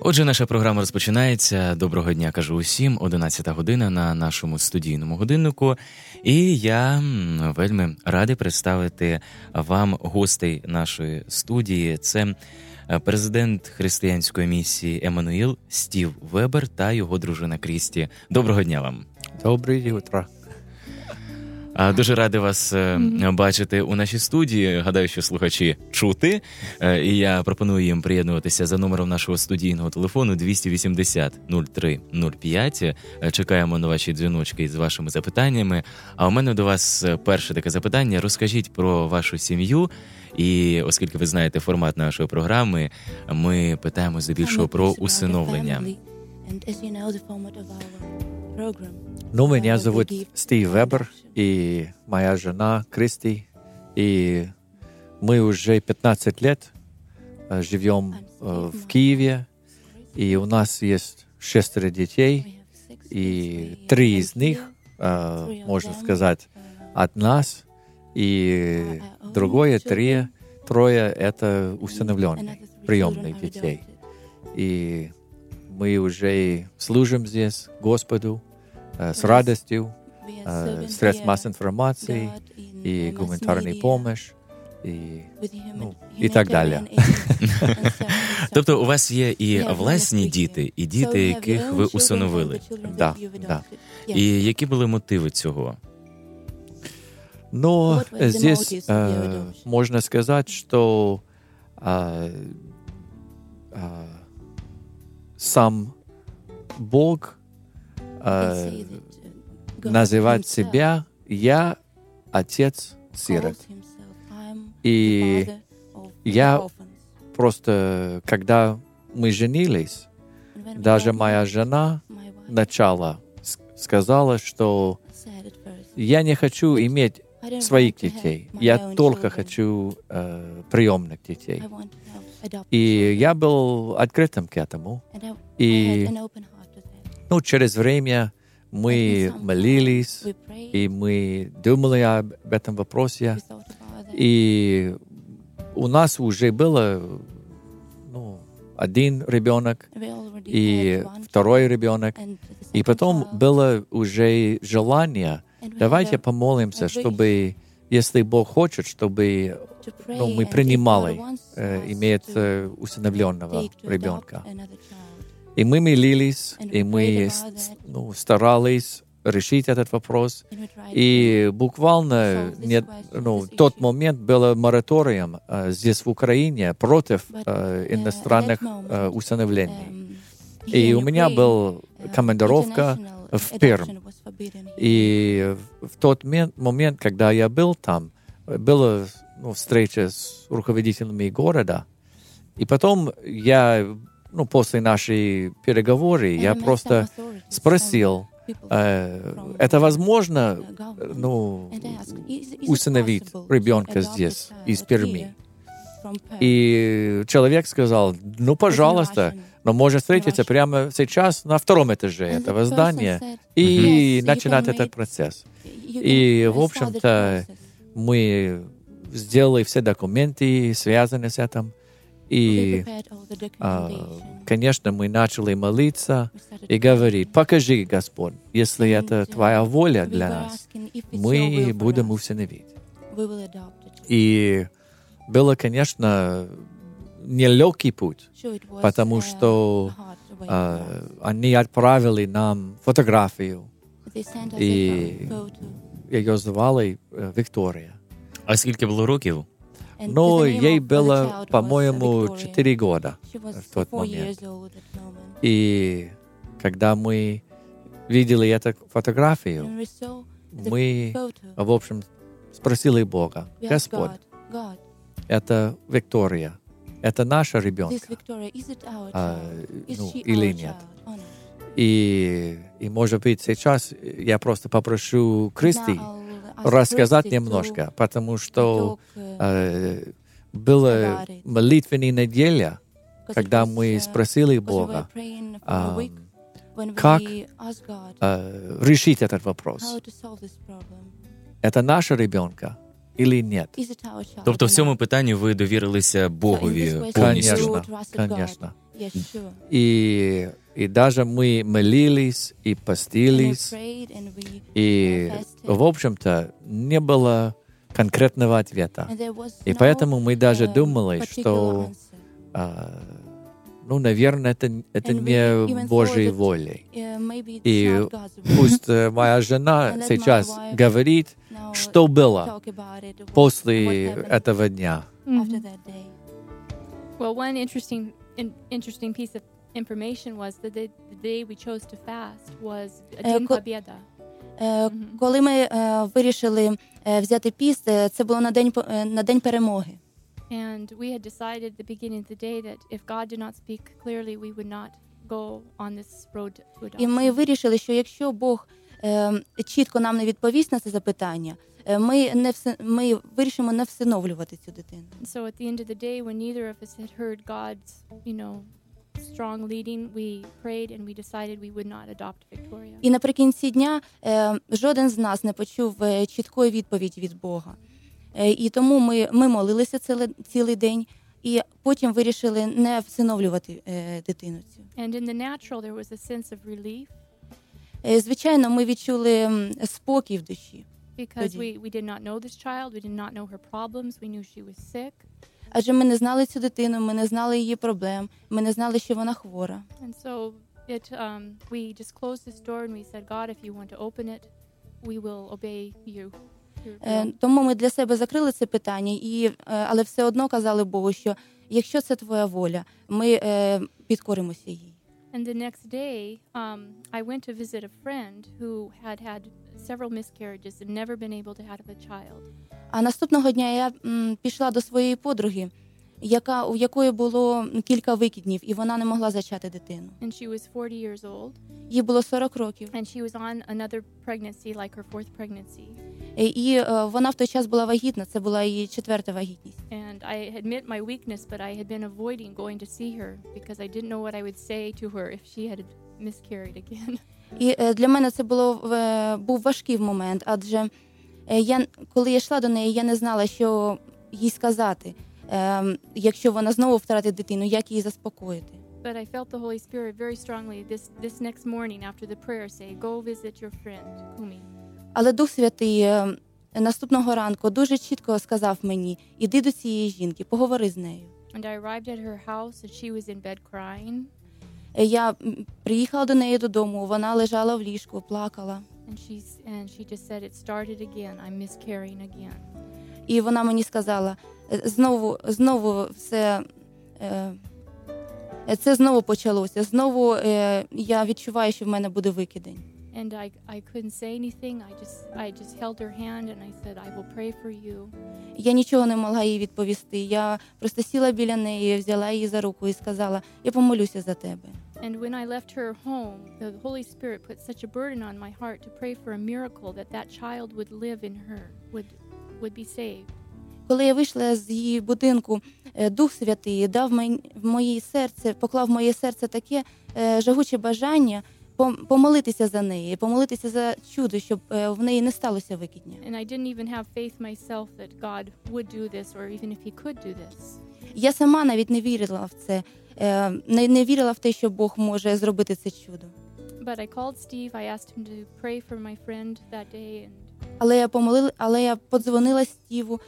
Отже, наша програма розпочинається. Доброго дня, кажу усім. 11 година на нашому студійному годиннику. І я вельми радий представити вам гостей нашої студії. Це президент християнської місії Еммануїл Стів Вебер та його дружина Крісті. Доброго дня вам. Добрий утро. Дуже радий вас бачити у нашій студії. Гадаю, що слухачі чути. І я пропоную їм приєднуватися за номером нашого студійного телефону 280-03-05. Чекаємо на ваші дзвіночки з вашими запитаннями. А у мене до вас перше таке запитання. Розкажіть про вашу сім'ю. І оскільки ви знаєте формат нашої програми, ми питаємо здебільшого про усиновлення. Ну, меня зовут Стив Вебер, и моя жена Кристи, и мы уже 15 лет живем в Киеве, и у нас есть 6 детей, и 3 из них, можно сказать, от нас, и другое, 3, это усыновленные, приемные детей. И мы уже служим здесь Господу с радостью, средств массовой информации и гуманитарной помощи і так далі. Тобто у вас є і власні діти, і діти, яких ви усиновили? Так, так. І які були мотиви цього? Ну, здесь можна сказати, що сам Бог называть себя «Я отец сирот». И я просто, когда мы женились, даже моя жена начала сказала, что я не хочу иметь своих детей, я только хочу приемных детей. И я был открытым к этому. И ну, через время мы молились, и мы думали об этом вопросе. И у нас уже было один ребенок и второй ребенок. И потом было уже желание, давайте помолимся, чтобы, если Бог хочет, чтобы мы принимали иметь усыновленного ребенка. И мы молились, и мы старались решить этот вопрос. И буквально тот момент был мораторием здесь, в Украине, против иностранных усыновлений. И у меня была командировка в Пермь. И в тот момент, когда я был там, была встреча с руководителями города. И потом я... после нашей переговоры я просто спросил, это возможно, усыновить ребенка здесь, из Перми? И человек сказал, пожалуйста, но можно встретиться прямо сейчас на втором этаже этого здания и начинать этот процесс. И, в общем-то, мы сделали все документы, связанные с этим. И, конечно, мы начали молиться и говорить, покажи, Господь, если это Твоя воля для нас, мы будем усыновить. И было, конечно, нелегкий путь, потому что они отправили нам фотографию, и ее звали Виктория. А сколько было років? Но ей было, по-моему, 4 года в тот момент. И когда мы видели эту фотографию, мы, в общем, спросили Бога, Господь, это Виктория, это наша ребенка, или нет? И, может быть, сейчас я просто попрошу Кристи рассказать немножко, потому что была молитвенная неделя, когда мы спросили Бога, как решить этот вопрос. Это наша ребенка или нет? Тобто в цьому питанні ви довірилися Богові повністю? Конечно, конечно. И даже мы молились и постились. И, в общем-то, не было конкретного ответа. И поэтому мы даже думали, что, наверное, это не Божьей волей. И пусть моя жена сейчас говорит, что было после этого дня. Well, one interesting piece of information was that the day we chose to fast was День Побєда. Коли ми вирішили взяти піст, це було на день перемоги. And we had decided at the beginning of the day that if God did not speak clearly, we would not go on this road to Damascus. І ми вирішили, що якщо Бог чітко нам не відповість на це запитання, ми вирішимо не всиновлювати цю дитину. So at the end of the day, when neither of us had heard God's, strong leading, we prayed and we decided we would not adopt Victoria. І наприкінці дня жоден з нас не почув чіткої відповіді від Бога. І тому ми молилися цілий день і потім вирішили не всиновлювати дитину цю. And in the natural there was a sense of relief. Звичайно, ми відчули спокій в душі. Because we did not know this child, we did not know her problems, we knew she was sick. Адже ми не знали цю дитину, ми не знали її проблем, ми не знали, що вона хвора. And so we just closed this door and we said, God, if you want to open it, we will obey you. Тому ми для себе закрили це питання, але все одно казали Богу, що якщо це твоя воля, ми підкоримося їй. And the next day, I went to visit a friend who had several miscarriages and never been able to have a child. А наступного дня я пішла до своєї подруги, у якої було кілька викиднів, і вона не могла зачати дитину. And she was 40 years old. Їй було 40 років. And she was on another pregnancy, like her fourth pregnancy. І вона в той час була вагітна, це була її четверта вагітність. And I admit my weakness, but I had been avoiding going to see her because I didn't know what I would say to her if she had miscarried again. І для мене це був важкий момент, адже коли я йшла до неї, я не знала, що їй сказати. Якщо вона знову втратить дитину, як її заспокоїти? But I felt the Holy Spirit very strongly this next morning after the prayer say, go visit your friend, Kumi. Але Дух Святий наступного ранку дуже чітко сказав мені: "Іди до цієї жінки, поговори з нею". And I arrived at her house and she was in bed crying. Я приїхала до неї додому, вона лежала в ліжку, плакала. And she just said, it started again, I'm miscarrying again. І вона мені сказала: Знову все це знову почалося. Знову я відчуваю, що в мене буде викидень. And I couldn't say anything. I just held her hand and I said, I will pray for you. Я нічого не могла їй відповісти. Я просто сіла біля неї, взяла її за руку і сказала: "Я помолюся за тебе". And when I left her home, the Holy Spirit put such a burden on my heart to pray for a miracle that child would live in her, would be saved. Коли я вийшла з її будинку, Дух Святий поклав в моє серце таке жагуче бажання помолитися за неї, помолитися за чудо, щоб в неї не сталося викидня. And I didn't even have faith myself that God would do this or even if he could do this. Я сама навіть не вірила в це. Не вірила в те, що Бог може зробити це чудо. But I called Steve, I asked him to pray for my friend that day and Але я подзвонила Стіву,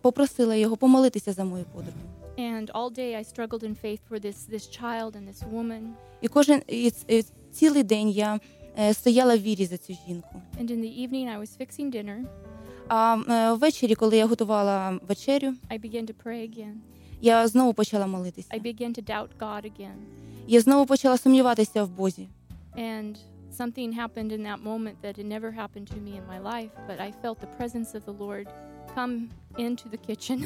попросила його помолитися за мою подругу. And all day I struggled in faith for this child and this woman. І цілий день я стояла в вірі за цю жінку. And in the evening I was fixing dinner. А ввечері, коли я готувала вечерю, I began to pray again. Я знову почала молитися. I began to doubt God again. Я знову почала сумніватися в Бозі. And something happened in that moment that had never happened to me in my life, but I felt the presence of the Lord come into the kitchen.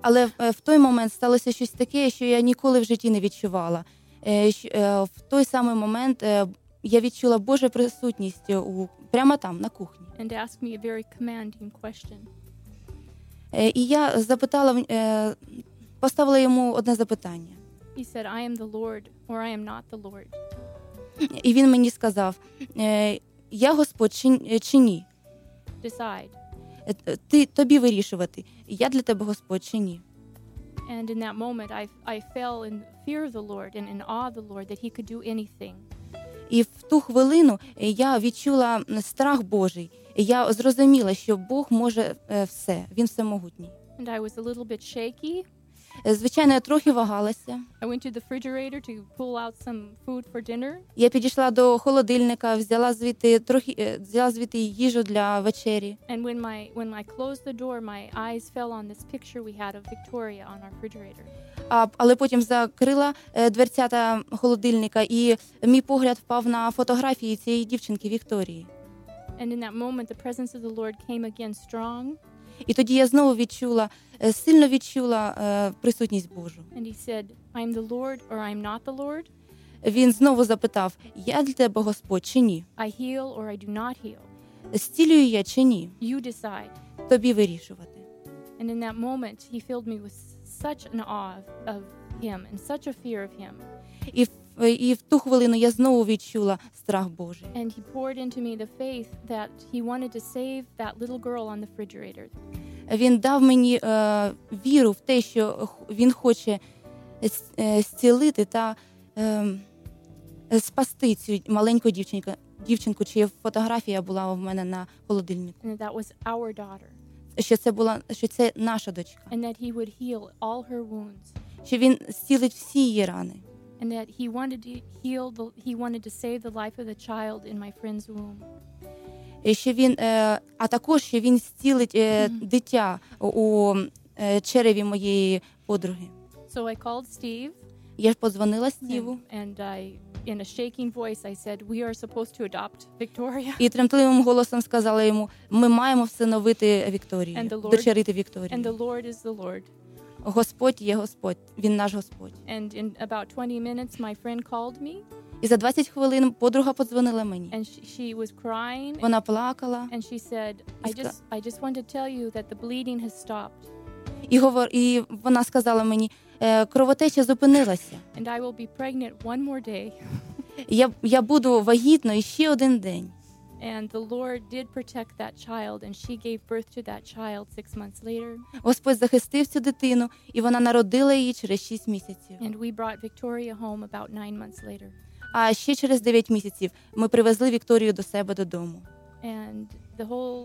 Але в той момент сталося щось таке, що я ніколи в житті не відчувала. В той самий момент я відчула Божу присутність прямо там, на кухні. And asked me a very commanding question. І я поставила йому одне запитання. He said, I am the Lord, or I am not the Lord. І він мені сказав: "Я Господь чи ні? Decide. Тобі вирішувати, я для тебе Господь чи ні". And in that moment, I fell in fear of the Lord and in awe of the Lord that He could do anything. І в ту хвилину я відчула страх Божий. Я зрозуміла, що Бог може все. Він всемогутній. And I was a little bit shaky. Звичайно, я трохи вагалася. I went to the refrigerator to pull out some food for dinner. Я підійшла до холодильника, взяла звідти їжу для вечері. And when I closed the door, my eyes fell on this picture we had of Victoria on our refrigerator. Але потім закрила дверцята холодильника, і мій погляд впав на фотографії цієї дівчинки Вікторії. And in that moment the presence of the Lord came again strong. І тоді я знову сильно відчула присутність Божу. And he said, I'm the Lord or I'm not the Lord? Він знову запитав: "Я для тебе Господь чи ні? I heal or I do not heal? Зцілюю я чи ні? You decide. Тобі вирішувати." And in that moment he filled me with such an awe of him and such a fear of him. І в ту хвилину я знову відчула страх Божий. And he poured into me the faith that he wanted to save that little girl on the refrigerator. Він дав мені віру в те, що він хоче зцілити та спасти цю маленьку дівчинку, чия фотографія була в мене на холодильнику. And that was our daughter. Що це наша дочка. And that he would heal all her wounds. Що він зцілить всі її рани. And that he wanted to save the life of the child in my friend's womb. Що він зцілить дитя у череві моєї подруги. So I called Steve. Я подзвонила Стіву. And I in a shaking voice I said, we are supposed to adopt Victoria. І тремтливим голосом сказала йому: "Ми маємо всиновити Вікторію, дочерити Вікторію." And the Lord is the Lord. Господь є Господь, він наш Господь. And in about 20 minutes my friend called me. І за 20 хвилин подруга подзвонила мені. And she was crying. Вона плакала. And she said, I just want to tell you that the bleeding has stopped. І вона сказала мені: "Кровотеча зупинилася." And I will be pregnant one more day. Я буду вагітною ще один день. And the Lord did protect that child and she gave birth to that child 6 months later. Господь захистив цю дитину, і вона народила її через 6 місяців. And we brought Victoria home about 9 months later. А ще через 9 місяців ми привезли Вікторію до себе додому. And the whole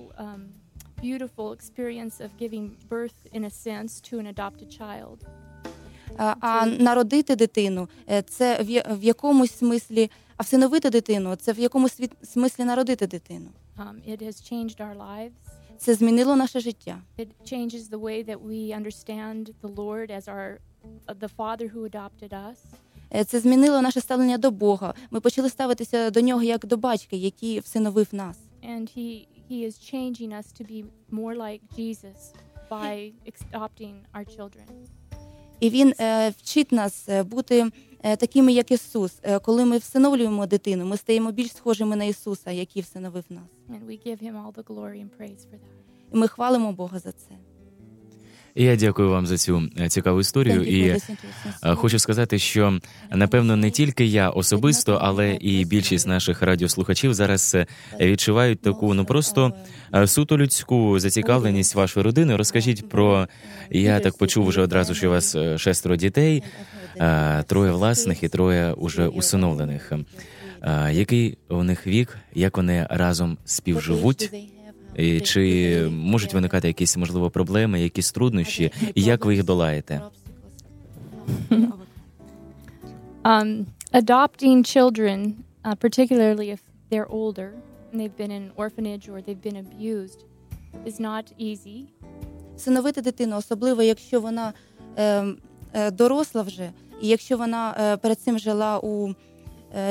beautiful experience of giving birth in a sense to an adopted child. А народити дитину – це в якомусь смислі, а всиновити дитину – це в якомусь смислі народити дитину. It has changed our lives. Це змінило наше життя. It changes the way that we understand the Lord as the Father who adopted us. Це змінило наше ставлення до Бога. Ми почали ставитися до Нього як до батька, який всиновив нас. And he is changing us to be more like Jesus by adopting our children. І він вчить нас бути такими, як Ісус. Коли ми всиновлюємо дитину, ми стаємо більш схожими на Ісуса, який всиновив нас. І ми хвалимо Бога за це. Я дякую вам за цю цікаву історію. І хочу сказати, що, напевно, не тільки я особисто, але і більшість наших радіослухачів зараз відчувають таку, просто суто людську зацікавленість вашої родини. Розкажіть про... Я так почув вже одразу, що у вас 6 дітей, 3 власних і 3 уже усиновлених. Який у них вік? Як вони разом співживуть? І чи можуть виникати якісь, можливо, проблеми, якісь труднощі? І як ви їх долаєте? Adopting children, particularly if they're older and they've been in an orphanage or they've been abused, is not easy. Всиновити дитину, особливо якщо вона доросла вже, і якщо вона перед цим жила у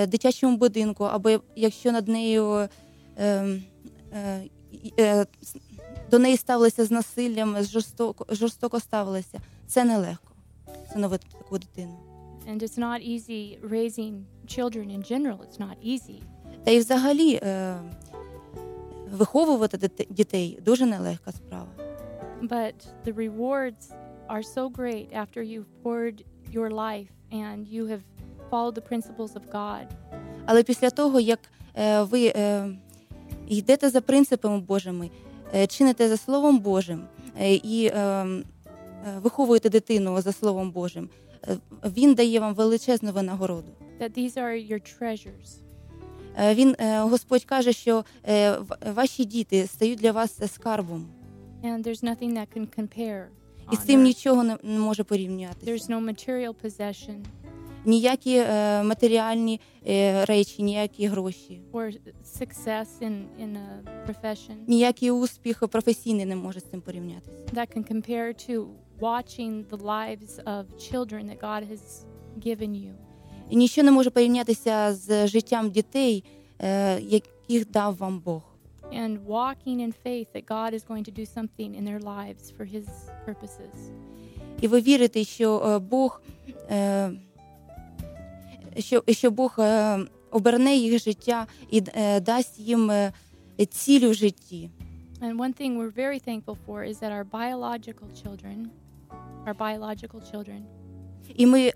дитячому будинку, або якщо над нею... до неї ставилися з насиллям, жорстоко ставилися. Це нелегко всиновити таку дитину. And it's not easy raising children in general, it's not easy. Та й взагалі виховувати дітей дуже нелегка справа. But the rewards are so great after you've poured your life and you have followed the principles of God. Але після того, як ви йдете за принципами Божими, чините за Словом Божим і виховуєте дитину за Словом Божим, Він дає вам величезну винагороду. That these are your treasures. Він, Господь каже, що ваші діти стають для вас скарбом. And there's nothing that can compare. І з цим нічого не може порівнятися. There's no material possession. Ніякі матеріальні речі, ніякі гроші. Or success in a profession. Ніякий успіх професійний не може з цим порівнятися. That can compare to watching the lives of children that God has given you. І ніщо не може порівнятися з життям дітей, яких дав вам Бог. And walking in faith that God is going to do something in their lives for his purposes. І ви вірите, що Бог оберне їх життя і дасть їм ціль у житті. And one thing we're very thankful for is that our biological children. І ми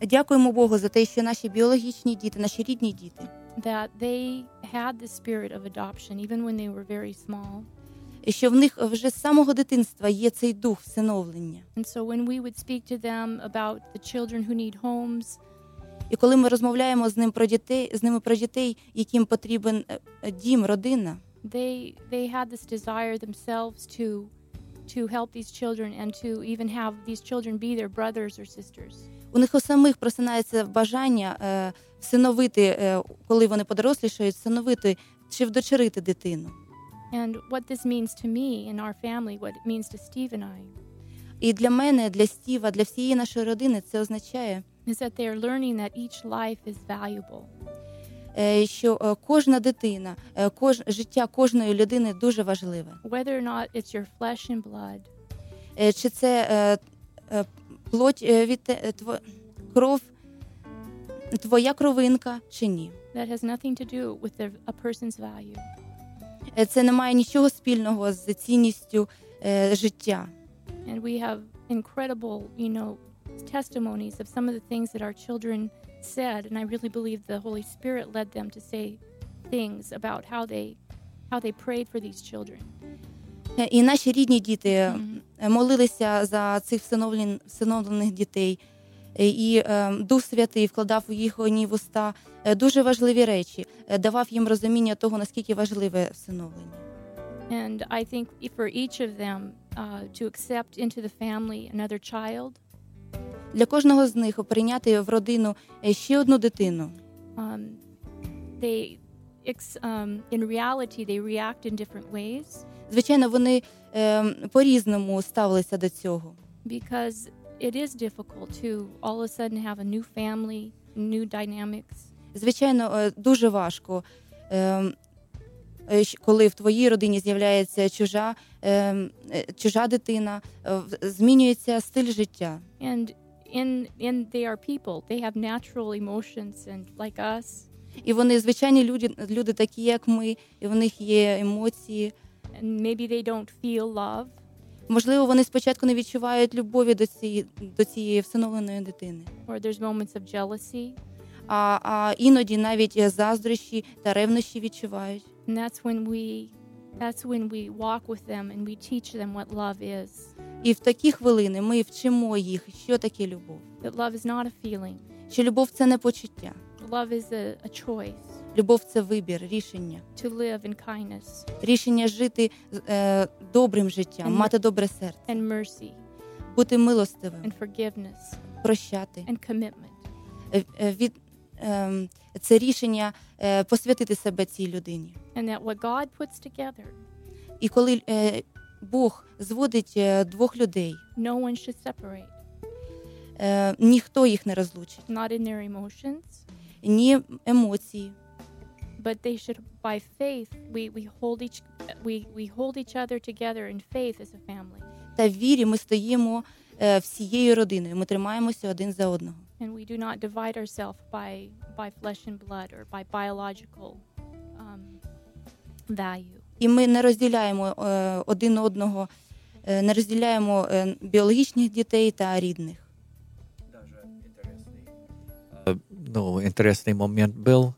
дякуємо Богу за те, що наші біологічні діти, наші рідні діти, that they had the spirit of adoption even when they were very small. І що в них вже з самого дитинства є цей дух всиновлення. And so when we would speak to them about the children who need homes, і коли ми розмовляємо з ними про дітей, яким потрібен дім, родина, they had this desire themselves to help these children and to even have these children be their brothers or sisters. У них у самих просинається бажання всиновити, коли вони подорослішають, всиновити чи вдочерити дитину. And what this means to me and our family, what it means to Steve and I. І для мене, для Стіва, для всієї нашої родини це означає, is that they are learning that each life is valuable. Що кожна дитина, життя кожної людини дуже важливе. Whether or not it's your flesh and blood. Чи це плоть від кров, твоя кровинка чи ні. That has nothing to do with a person's value. Це не має нічого спільного з цінністю життя. And we have incredible, testimonies of some of the things that our children said, and I really believe the Holy Spirit led them to say things about how they prayed for these children. І наші рідні діти молилися за цих всиновлених дітей, і Дух Святий вкладав у їхні вуста дуже важливі речі, давав їм розуміння того, наскільки важливе всиновлення. And I think for each of them to accept into the family another child. Для кожного з них прийняти в родину ще одну дитину. In reality they react in different ways. Звичайно, вони по-різному ставилися до цього. Because it is difficult to all of a sudden have a new family, new dynamics. Звичайно, дуже важко, коли в твоїй родині з'являється чужа дитина, змінюється стиль життя. And in they are people, they have natural emotions and like us. І вони звичайні люди такі як ми, і в них є емоції. And maybe they don't feel love. Можливо, вони спочатку не відчувають любові до цієї всиновленої дитини. Or there's moments of jealousy. А іноді навіть заздрощі та ревнощі відчувають. And that's when we walk with them and we teach them what love is. І в такі хвилини ми вчимо їх, що таке любов. That love is not a feeling. Що любов це не почуття. Love is a choice. Любов це вибір, рішення. To live in kindness. Рішення жити добрим життям, мати добре серце. And mercy. Бути милостивим. And forgiveness. Прощати. And commitment. Це рішення посвятити себе цій людині. And that what God puts together. І коли Бог зводить двох людей, no one should separate. Ніхто їх не розлучить. Not in their emotions. Ні емоції. But they should by faith we hold each other together in faith as a family. Та в вірі ми стоїмо всією родиною, ми тримаємося один за одного. And we do not divide ourselves by flesh and blood or by biological value. І ми не розділяємо один одного, не розділяємо біологічних дітей та рідних. Интересный момент был,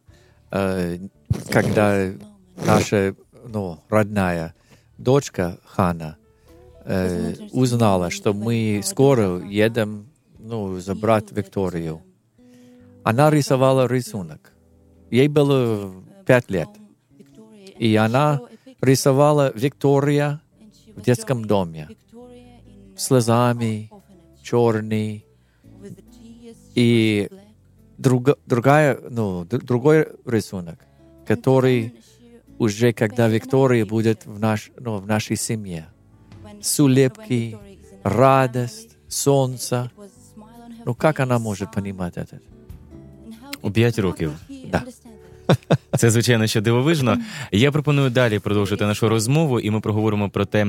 когда наша родная дочка Хана узнала, что мы скоро едем забрать Викторию. Она рисовала рисунок. Ей было 5 лет. И она рисовала Виктория в детском доме. Слезами, черный. И другой рисунок, который уже когда Виктория будет в нашей семье. С улыбкой, радость, солнце. Как она может понимать это? У 5 років? Да. Це, звичайно, ще дивовижно. Я пропоную далі продовжити нашу розмову, і ми проговоримо про те,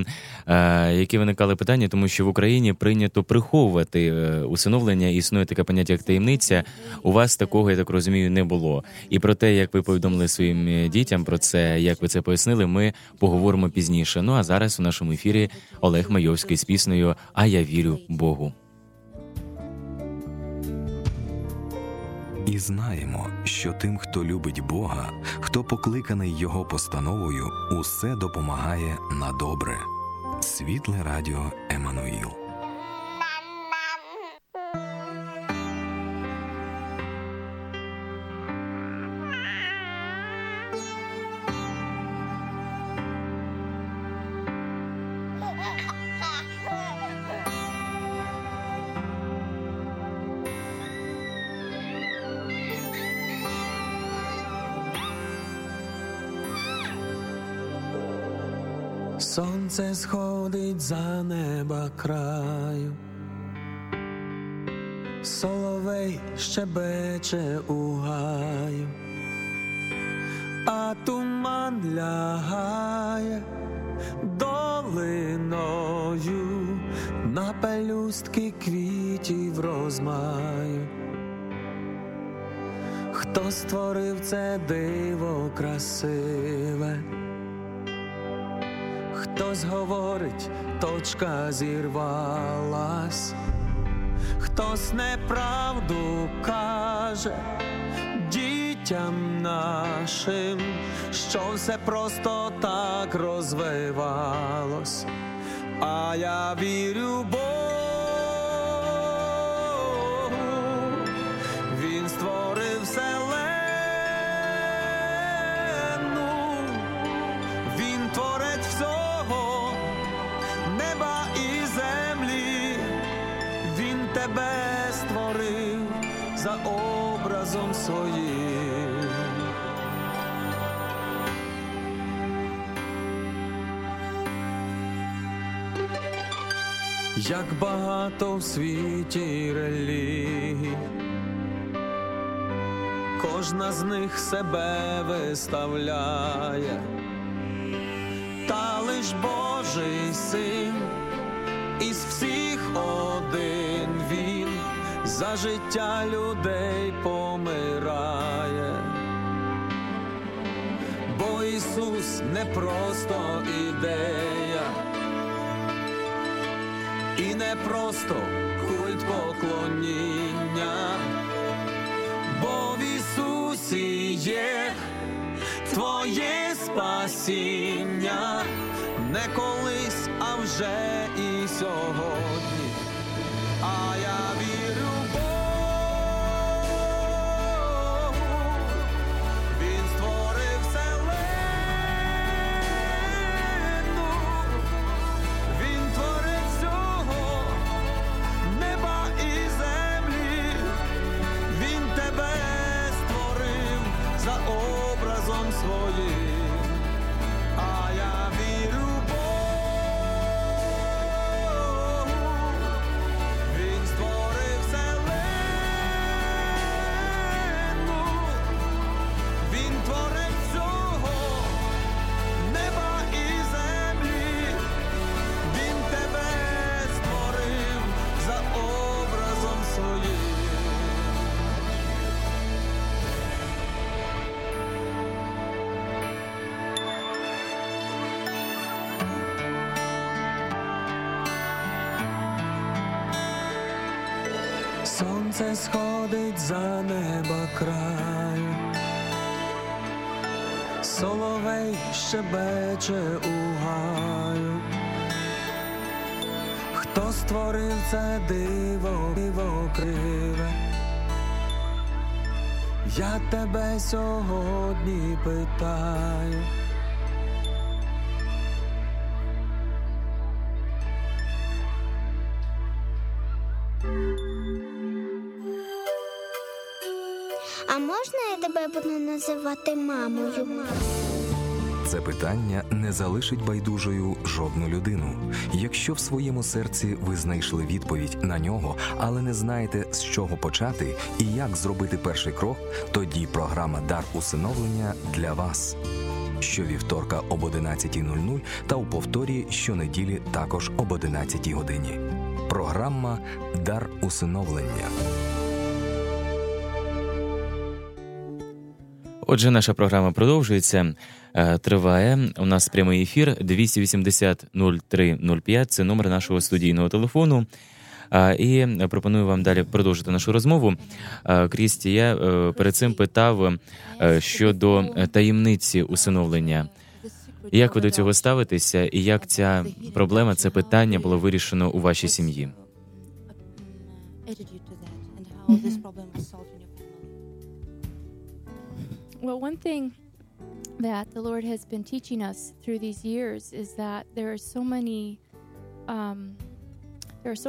які виникали питання, тому що в Україні прийнято приховувати усиновлення, існує таке поняття, як таємниця. У вас такого, я так розумію, не було. І про те, як ви повідомили своїм дітям про це, як ви це пояснили, ми поговоримо пізніше. А зараз у нашому ефірі Олег Майовський з піснею «А я вірю Богу». І знаємо, що тим, хто любить Бога, хто покликаний Його постановою, усе допомагає на добре. Світле радіо Еммануїл. Сонце сходить за неба краю, соловей щебече у гаю, а туман лягає долиною на пелюстки квітів розмаю. Хто створив це диво красиве? Хтось говорить, точка зірвалась, хтось неправду каже дітям нашим, що все просто так розвивалось. А я вірю Богу, Він створив все. Тебе створив за образом своїм. Як багато в світі релігій, кожна з них себе виставляє, та лиш Божий Син із всіх один Він за життя людей помирає. Бо Ісус не просто ідея, і не просто культ поклоніння, бо в Ісусі є твоє спасіння. Не колись, а вже і сьогодні. А я вірю Богу, Він створив вселенну, Він творить всього, неба і землі, Він тебе створив за образом своїм. Сонце сходить за неба краю, соловей щебече у гаю, хто створив це диво криве. Я тебе сьогодні питаю. А можна я тебе буду називати мамою? Це питання не залишить байдужою жодну людину. Якщо в своєму серці ви знайшли відповідь на нього, але не знаєте, з чого почати і як зробити перший крок, тоді програма «Дар усиновлення» для вас. Щовівторка об 11:00 та у повторі щонеділі також об 11 годині. Програма «Дар усиновлення». Отже, наша програма продовжується, триває. У нас прямий ефір 280-03-05. Це номер нашого студійного телефону. І пропоную вам далі продовжити нашу розмову. Крісті, я перед цим питав щодо таємниці усиновлення. Як ви до цього ставитеся і як ця проблема, це питання було вирішено у вашій сім'ї? Well, one thing that the Lord has been teaching us through these years is that there are so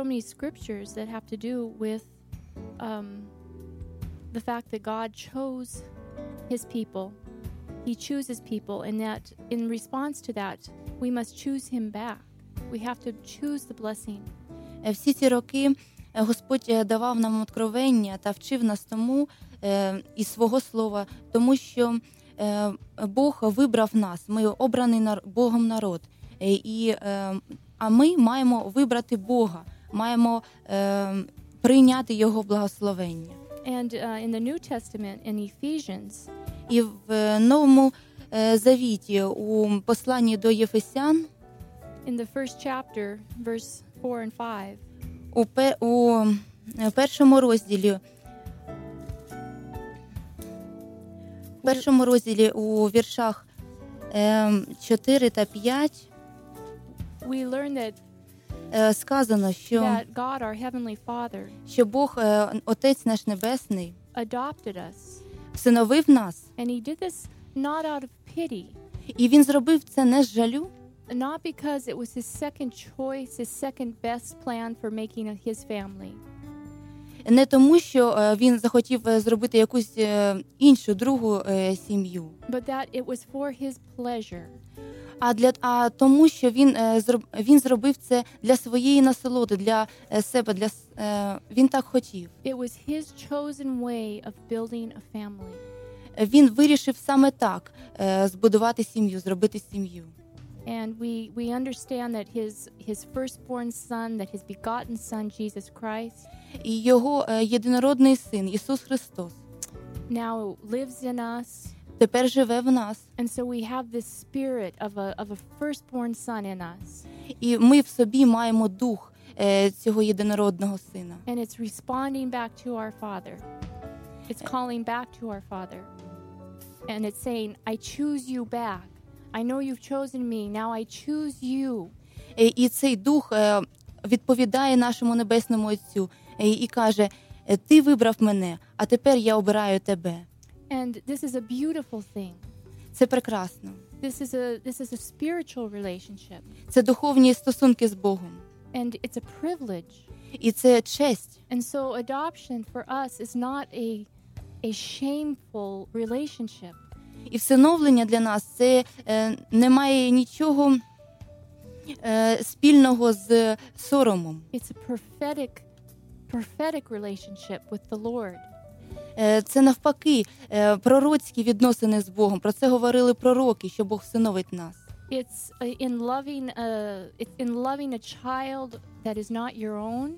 many scriptures that have to do with the fact that God chose His people. He chooses people, and that in response to that, we must choose Him back. We have to choose the blessing. Всі ці роки Господь давав нам откровення та вчив нас тому і свого слова, тому що Бог вибрав нас, ми обраний Богом народ, а ми маємо вибрати Бога, маємо прийняти Його благословення. And in the New Testament in Ephesians, і в Новому Завіті у посланні до Єфесян, in the first chapter, verse 4 and 5, у першому розділі у віршах 4 та 5 сказано, що Бог, Отець наш Небесний, всиновив нас. І Він зробив це не з жалю, not because it was His second choice, His second best plan for making His family. Не тому, що Він захотів зробити якусь іншу, другу сім'ю. But that it was for His pleasure. А тому, що він зробив це для своєї насолоди, для себе, він так хотів. It was His chosen way of building a family. Він вирішив саме так збудувати сім'ю, зробити сім'ю. And we understand that his firstborn son, that His begotten Son Jesus Christ, і його єдинородний син Ісус Христос, now lives in us, тепер живе в нас. And so we have this spirit of a firstborn son in us. І ми в собі маємо дух цього єдинородного сина. And it's responding back to our Father. It's calling back to our Father. And it's saying, I choose you back. I know you've chosen me, now I choose you. І цей дух відповідає нашому небесному Отцю і каже: "Ти вибрав мене, а тепер я обираю тебе." And this is a beautiful thing. Це прекрасно. This is a spiritual relationship. Це духовні стосунки з Богом. And it's a privilege. І це честь. And so adoption for us is not a shameful relationship. І всиновлення для нас це немає нічого спільного з соромом. It's a prophetic relationship with the Lord. Це навпаки пророцькі відносини з Богом. Про це говорили пророки, що Бог всиновить нас. It's in loving a child that is not your own.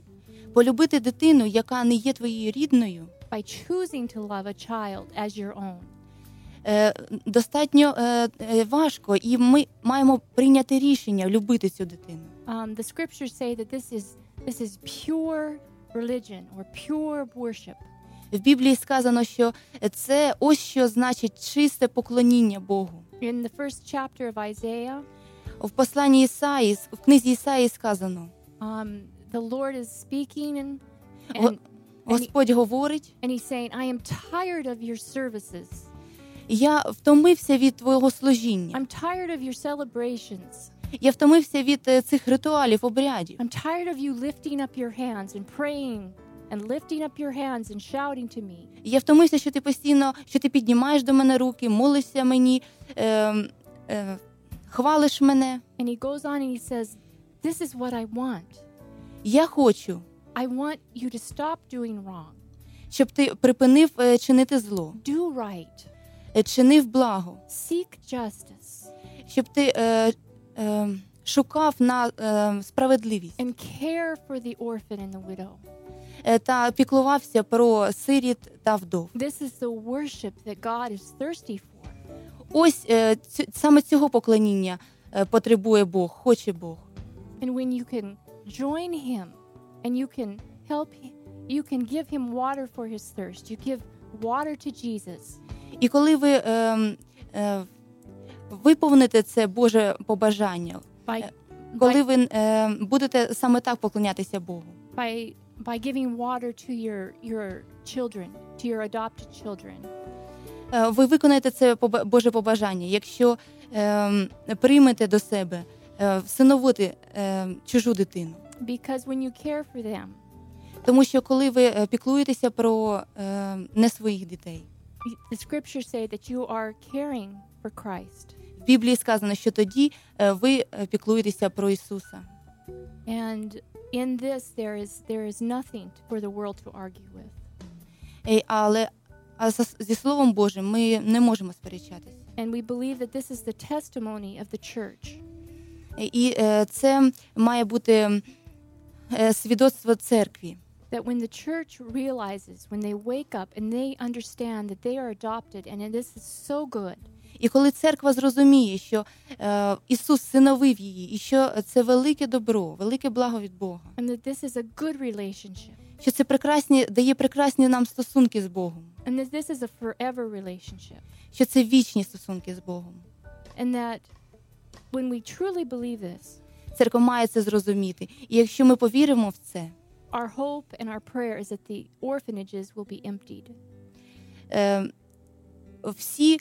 Полюбити дитину, яка не є твоєю рідною. By choosing to love a child as your own. Достатньо важко, і ми маємо прийняти рішення любити цю дитину. The scriptures say that this is pure religion or pure worship. В Біблії сказано, що це ось що значить чисте поклоніння Богу. In the first chapter of Isaiah, в посланні Ісаї, в книзі Ісаї сказано, The Lord is speaking and Господь говорить. And he's saying, I am tired of your services. Я втомився від твого служіння. I'm tired of your celebrations. Я втомився від цих ритуалів, обрядів. I'm tired of you lifting up your hands and praying and lifting up your hands and shouting to me. Я втомився, що ти постійно, що ти піднімаєш до мене руки, молишся мені, хвалиш мене. And he goes on and he says, this is what I want. Я хочу. I want you to stop doing wrong. Щоб ти припинив чинити зло. Do right. Чинив благо. Seek justice. Щоб ти шукав на справедливість. And care for the orphan and the widow. Та піклувався про сиріт та вдов. This is the worship that God is thirsty for. Ось саме цього поклоніння потребує Бог, хоче Бог. And when you can join him and you can help him, you can give him water for his thirst. You give water to Jesus. І коли ви виповните це Боже побажання, коли ви будете саме так поклонятися Богу. By giving water to your children, to your adopted children. Ви виконаєте це Боже побажання, якщо приймете до себе, всиновити чужу дитину. Because when you care for them. Тому що коли ви піклуєтеся про не своїх дітей. The scriptures say that you are caring for Christ. В Біблії сказано, що тоді ви піклуєтеся про Ісуса. And in this there is nothing for the world to argue with. Але зі Словом Божим ми не можемо сперечатися. And we believe that this is the testimony of the church. І це має бути свідоцтво церкви. That when the church realizes, when they wake up and they understand that they are adopted and this is so good. І коли церква зрозуміє, що Ісус всиновив її, і що це велике добро, велике благо від Бога. And that this is a good relationship. Що це прекрасні, дає прекрасні нам стосунки з Богом. And that this is a forever relationship. Що це вічні стосунки з Богом. And that when we truly believe this, церква має це зрозуміти. І якщо ми повіримо в це, our hope and our prayer is that the orphanages will be emptied. Всі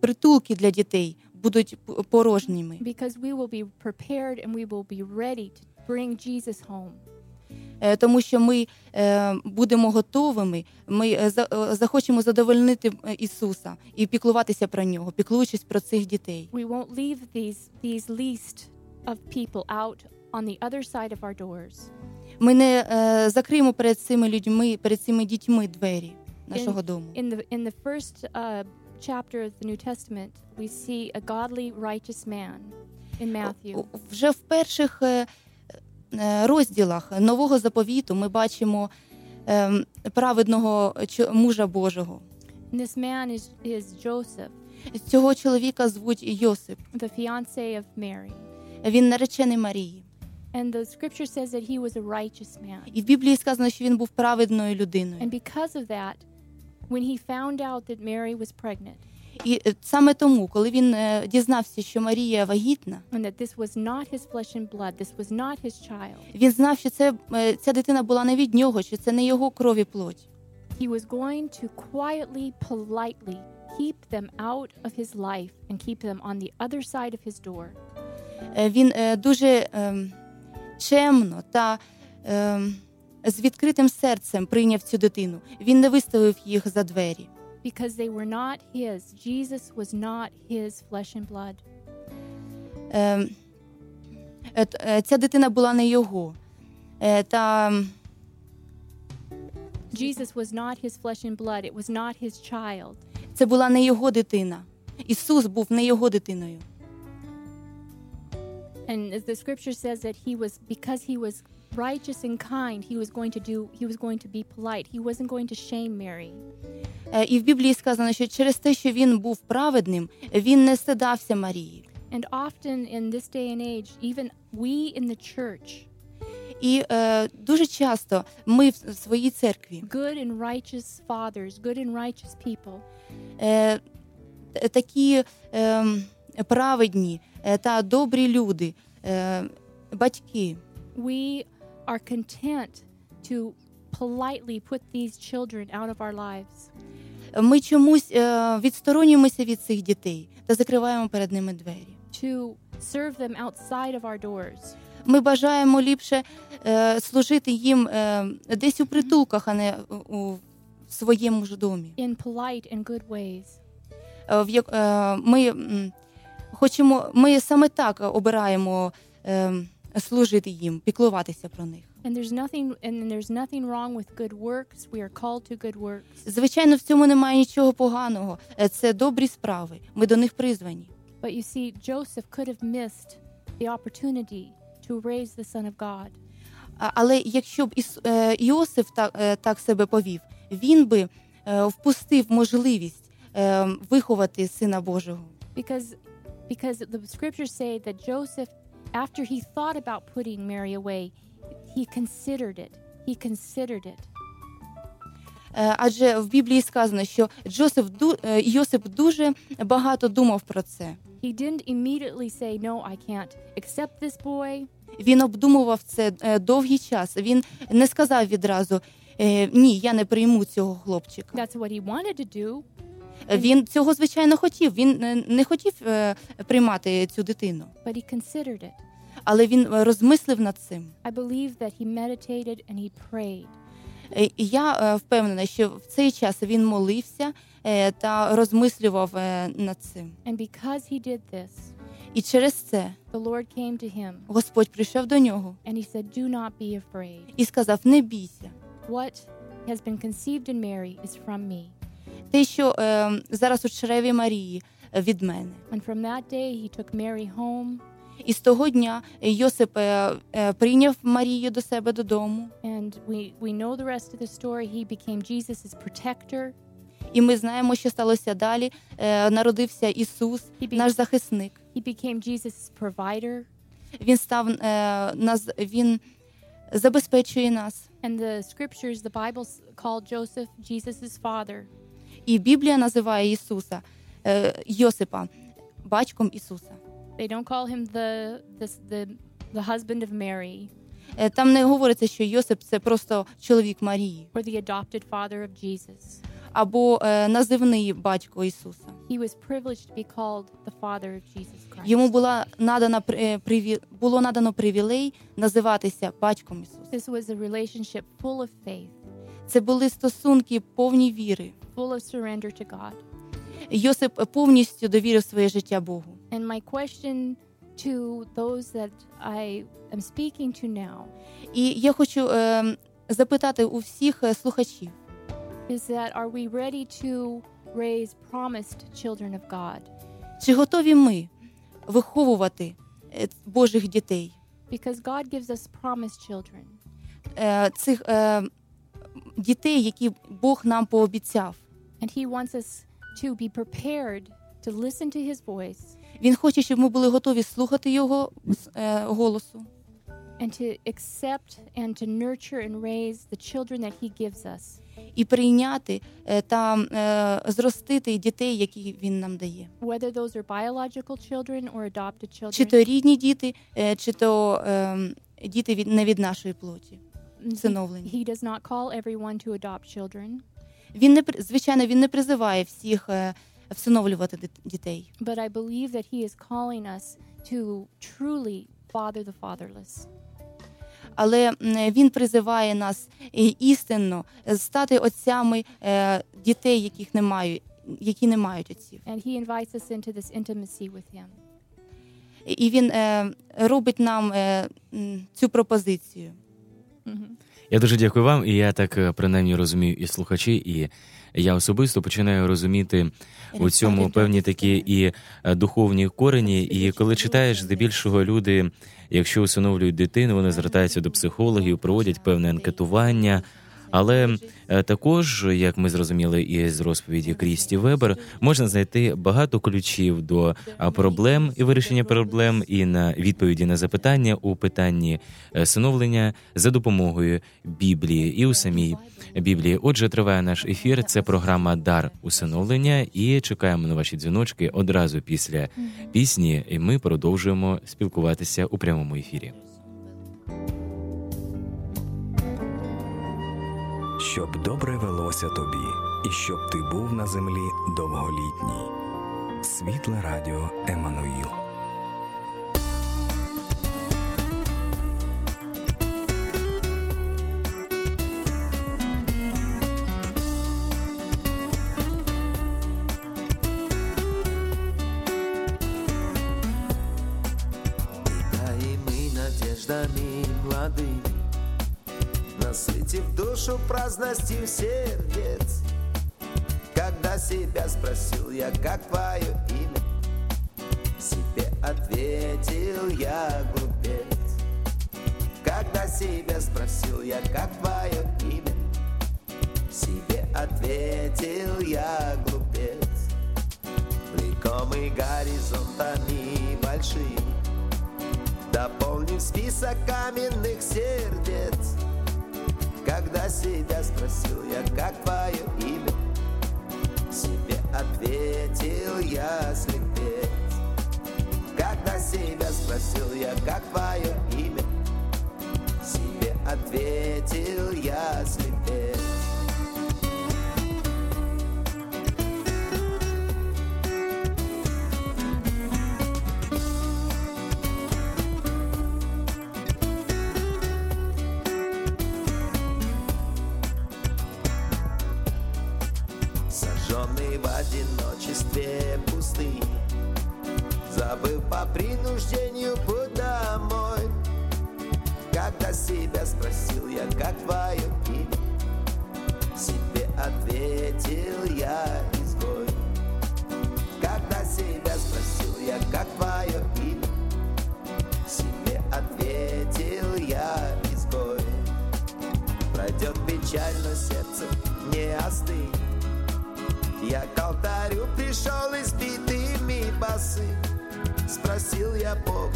притулки для дітей будуть порожніми. Because we will be prepared and we will be ready to bring Jesus home. Тому що ми будемо готовими, ми захочемо задовольнити Ісуса і піклуватися про Нього, піклуючись про цих дітей. We won't leave these least of people out on the other side of our doors. Ми не закриємо перед цими людьми, перед цими дітьми двері нашого дому. In the first chapter of the New Testament, we see a godly righteous man in Matthew. Вже в перших розділах Нового Заповіту ми бачимо праведного мужа Божого. This man is Joseph. Цього чоловіка звуть Йосип. The fiancé of Mary. Він наречений Марії. And the scripture says that he was a righteous man. І в Біблії сказано, що він був праведною людиною. And because of that, when he found out that Mary was pregnant. І саме тому, коли він дізнався, що Марія вагітна, він знав, що ця дитина була не від нього, що це не його кров і плоть. He was going to quietly, politely keep them out of his life and keep them on the other side of his door. Він дуже чемно та з відкритим серцем прийняв цю дитину. Він не виставив їх за двері. Because they were not his. Jesus was not his flesh and blood. Ця дитина була не його. Та Jesus was not his flesh and blood. It was not his child. Це була не його дитина. Ісус був не його дитиною. And as the scripture says that he was, because he was righteous and kind, he was going to be polite. He wasn't going to shame Mary. І в Біблії сказано, що через те, що він був праведним, він не стидався Марії. And often in this day and age, even we in the church. І дуже часто ми в своїй церкві. Good and righteous fathers, good and righteous people. Такі праведні та добрі люди батьки. We are content to politely put these children out of our lives. Ми чомусь відсторонюємося від цих дітей та закриваємо перед ними двері. To serve them outside of our doors. Ми бажаємо ліпше служити їм десь у притулках, а не у своєму ж домі. In polite and good ways. Ми саме так обираємо служити їм, піклуватися про них. And there's nothing wrong with good works. We are called to good works. Звичайно, в цьому немає нічого поганого. Це добрі справи. Ми до них призвані. But you see, Joseph could have missed the opportunity to raise the son of God. Але якщо б Йосиф так себе повів, він би впустив можливість виховати сина Божого. Because the scriptures say that Joseph, after he thought about putting Mary away, he considered it. Адже в Біблії сказано, що Йосип дуже багато думав про це. He didn't immediately say, no, I can't accept this boy. Він обдумував це довгий час. Він не сказав відразу, ні, я не прийму цього хлопчика. That's what he wanted to do. Він цього, звичайно, хотів. Він не хотів приймати цю дитину. But he considered it. Але він розмислив над цим. I believe that he meditated and he prayed. Я впевнена, що в цей час він молився та розмислював над цим. And because he did this, і через це the Lord came to him. Господь прийшов до нього. And he said, "Do not be afraid." І сказав: "Не бійся. What has been conceived in Mary is from me." Те, що зараз у чреві Марії, від мене. And from that day he took Mary home. І з того дня Йосип прийняв Марію до себе додому. And we know the rest of the story. He became Jesus's protector. І ми знаємо, що сталося далі. Народився Ісус, наш захисник. He became Jesus's provider. Він забезпечує нас. And the scriptures, the Bible called Joseph Jesus's father. І Біблія називає Йосипа батьком Ісуса. They don't call him the husband of Mary. Там не говориться, що Йосип це просто чоловік Марії. Or the adopted father of Jesus. Або називний батько Ісуса. He was privileged to be called the father of Jesus Christ. Йому було надано привілей називатися батьком Ісуса. This was a relationship full of faith. Це були стосунки повні віри. Full of surrender to God. Йосип повністю довірив своє життя Богу. And my question to those that I am speaking to now. І я хочу запитати у всіх слухачів. Is that are we ready to raise promised children of God? Чи готові ми виховувати Божих дітей? Because God gives us promised children. Цих дітей, які Бог нам пообіцяв. And he wants us to be prepared to listen to his voice. Він хоче, щоб ми були готові слухати його голосу. And to accept and to nurture and raise the children that he gives us. І прийняти та зростити дітей, які він нам дає. Whether those are biological children or adopted children. Чи то рідні діти, чи то діти не від нашої плоті, всиновлені. He does not call everyone to adopt children. Він не призиває всіх всиновлювати дітей. But I believe that he is calling us to truly father the fatherless. Але він призиває нас істинно стати отцями дітей, які не мають отців. And he invites us into this intimacy with him. І він робить нам цю пропозицію. Я дуже дякую вам, і я так, принаймні, розумію і слухачі, і я особисто починаю розуміти у цьому певні такі і духовні корені, і коли читаєш, здебільшого люди, якщо усиновлюють дитину, вони звертаються до психологів, проводять певне анкетування, але також, як ми зрозуміли і з розповіді Крісті Вебер, можна знайти багато ключів до проблем і вирішення проблем, і на відповіді на запитання у питанні всиновлення за допомогою Біблії і у самій Біблії. Отже, триває наш ефір. Це програма «Дар усиновлення» і чекаємо на ваші дзвіночки одразу після пісні, і ми продовжуємо спілкуватися у прямому ефірі. щоб добре велося тобі, і щоб ти був на землі довголітній. Світле радіо Еммануїл. Насытив душу праздностью сердец. Когда себя спросил я, как твое имя, себе ответил я глупец. Когда себя спросил я, как твое имя, себе ответил я глупец. Влекомый горизонтами большими, дополнив список каменных сердец. Когда себя спросил я, как твое имя, себе ответил я слепец. Когда себя спросил я, как твое имя, себе ответил я слепец. В одиночестве пустыни, забыв по принуждению путь домой. Когда себя спросил я, как твое имя, себе ответил я изгой. Когда себя спросил я, как твое имя, себе ответил я изгой. Пройдет печаль, но сердце не остынет. Я к алтарю пришел избитыми босым. Спросил я Бога,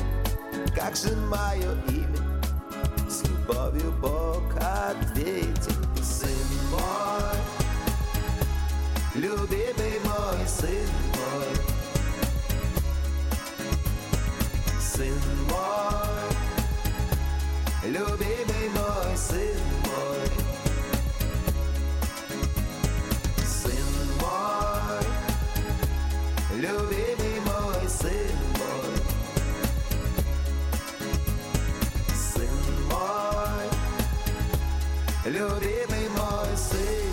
как же мое имя? С любовью Бог ответил: сын мой, любимый мой, сын мой. Сын мой, любимый мой, сын мой. Любимый мой, сын мой, сын мой, любимый мой сын.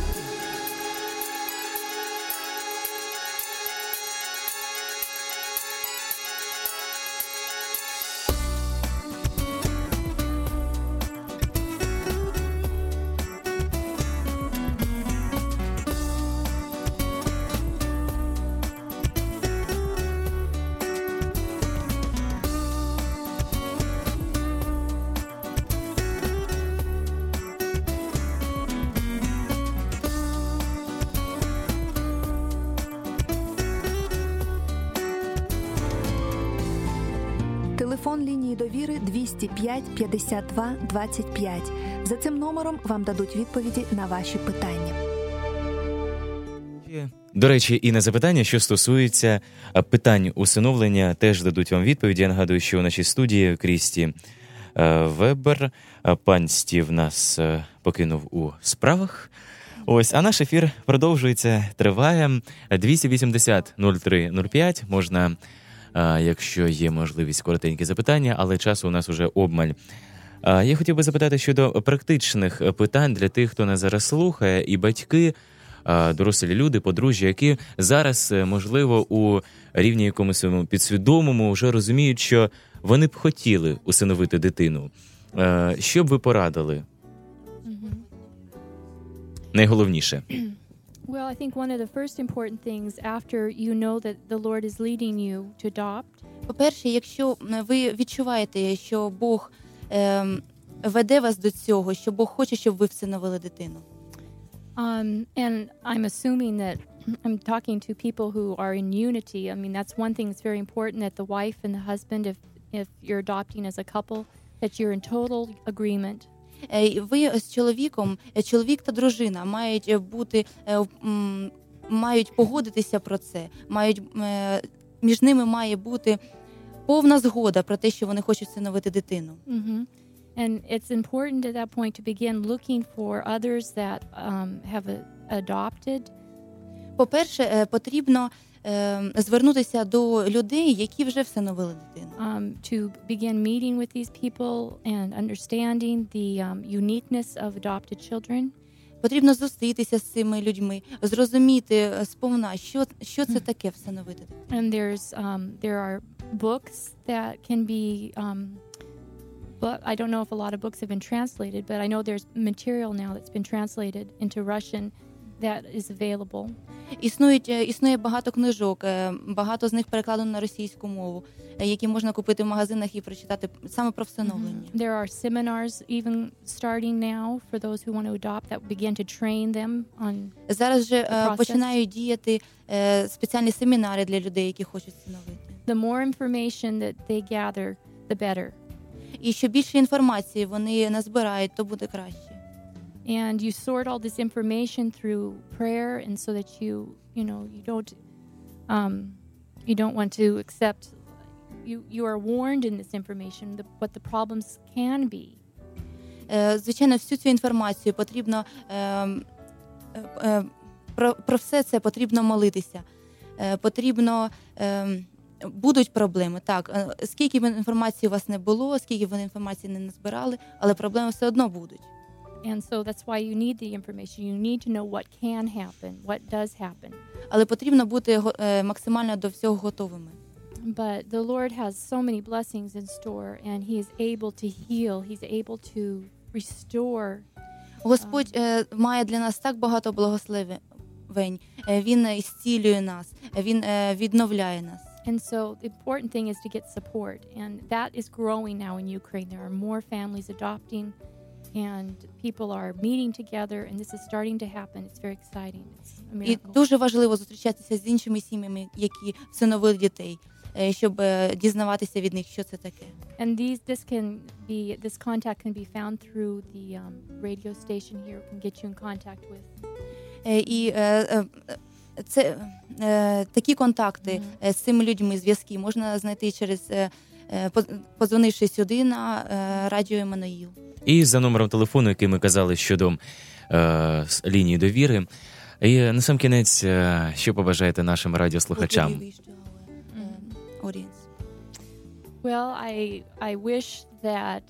Телефон лінії довіри 205 52 25. За цим номером вам дадуть відповіді на ваші питання. До речі, і на запитання, що стосується питань усиновлення, теж дадуть вам відповіді. Я нагадую, що у нашій студії Крісті Вебер, пан Стів нас покинув у справах. Ось, а наш ефір продовжується, триває. 280 03 05 можна... якщо є можливість, коротенькі запитання, але часу у нас уже обмаль. Я хотів би запитати щодо практичних питань для тих, хто нас зараз слухає, і батьки, дорослі люди, подружжя, які зараз, можливо, у рівні якомусь підсвідомому вже розуміють, що вони б хотіли усиновити дитину. Що б ви порадили? Mm-hmm. Найголовніше. Well, I think one of the first important things after you know that the Lord is leading you to adopt. По-перше, якщо ви відчуваєте, що Бог веде вас до цього, що Бог хоче, щоб ви всиновили дитину. And I'm assuming that I'm talking to people who are in unity. I mean, that's one thing that's very important, that the wife and the husband, if you're adopting as a couple, that you're in total agreement. Ви з чоловіком, чоловік та дружина мають бути, мають погодитися про це, мають, між ними має бути повна згода про те, що вони хочуть всиновити дитину. Mm-hmm. And it's important at that point to begin looking for others that have adopted. По-перше, потрібно звернутися до людей, які вже всиновили дитину. To begin meeting with these people and understanding the uniqueness of adopted children. Потрібно зустрітися з цими людьми, зрозуміти сповна, що це таке всиновити дитину. And there are books that can be but I don't know if a lot of books have been translated, but I know there's material now that's been translated into Russian that is available. Існує багато книжок, багато з них перекладено на російську мову, які можна купити в магазинах і прочитати саме про всиновлення. There are seminars even starting now for those who want to adopt that begin to train them on. Зараз же починають діяти спеціальні семінари для людей, які хочуть всиновити. The more information that they gather, the better. І що більше інформації вони назбирають, то буде краще. And you sort all this information through prayer and so that you don't want to accept you are warned in this information what the problems can be. Звичайно, всю цю інформацію потрібно про все це потрібно молитися. Потрібно будуть проблеми, так. Скільки б інформації у вас не було, скільки б вони інформації не назбирали, але проблеми все одно будуть. And so that's why you need the information. You need to know what can happen, what does happen. Але потрібно бути максимально до всього готовими. But the Lord has so many blessings in store, and he is able to heal, he's able to restore. Господь має для нас так багато благословень. Він ісцілює нас, він відновляє нас. And so the important thing is to get support, and that is growing now in Ukraine. There are more families adopting, and people are meeting together, and this is starting to happen. It's very exciting. It's a miracle. І дуже важливо зустрічатися з іншими сім'ями, які всиновили дітей, щоб дізнаватися від них, що це таке. And this contact can be found through the radio station here. We can get you in contact with. І це такі контакти з цими людьми, зв'язки можна знайти через подзвонивши сюди на радіо Еммануїл. І за номером телефону, який ми казали щодо лінії довіри. І на сам кінець, що побажаєте нашим радіослухачам? Well, I wish that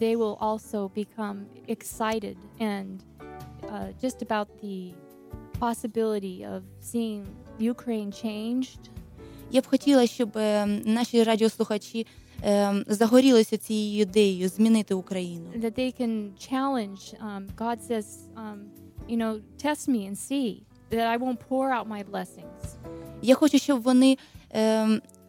they will also become excited and just about the possibility of seeing Ukraine changed. Я б хотіла, щоб наші радіослухачі загорілися цією ідеєю змінити Україну. That they can challenge God says test me and see that I won't pour out my blessings. Я хочу, щоб вони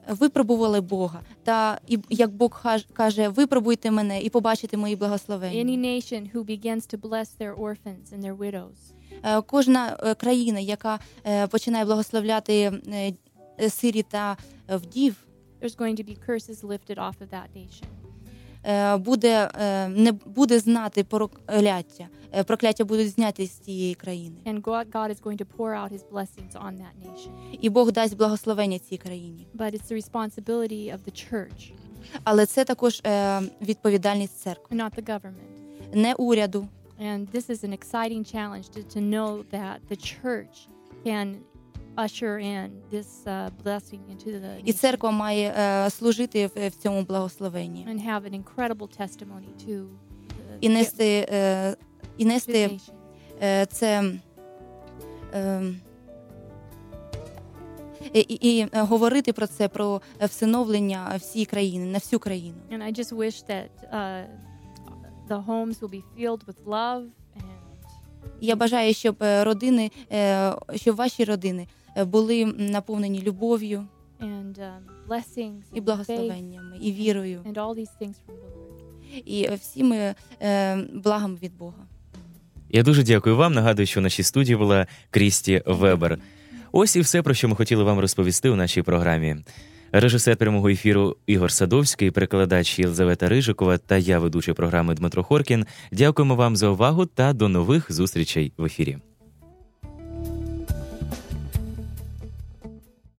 випробували Бога. Та як Бог каже, випробуйте мене і побачите мої благословення. Any nation who begins to bless their orphans and their widows. Кожна країна, яка починає благословляти сиріт та вдів, there's going to be curses lifted off of that nation. Не буде знати прокляття. Прокляття будуть зняті з цієї країни. And God is going to pour out his blessings on that nation. І Бог дасть благословення цій країні. But it's the responsibility of the church. Але це також відповідальність церкви. Not the government. Не уряду. And this is an exciting challenge to know that the church can usher in this blessing into the nation. І церква має служити в цьому благословенні. And have an incredible testimony to і нести це і говорити про це, про всиновлення всієї країни, на всю країну. And I just wish that the homes will be filled with love. Я бажаю, щоб ваші родини були наповнені любов'ю і благословеннями, і вірою, і всіми благами від Бога. Я дуже дякую вам. Нагадую, що в нашій студії була Крісті Вебер. Ось і все, про що ми хотіли вам розповісти у нашій програмі. Режисер прямого ефіру Ігор Садовський, перекладач Єлзавета Рижикова та я, ведучий програми Дмитро Хоркін. Дякуємо вам за увагу та до нових зустрічей в ефірі.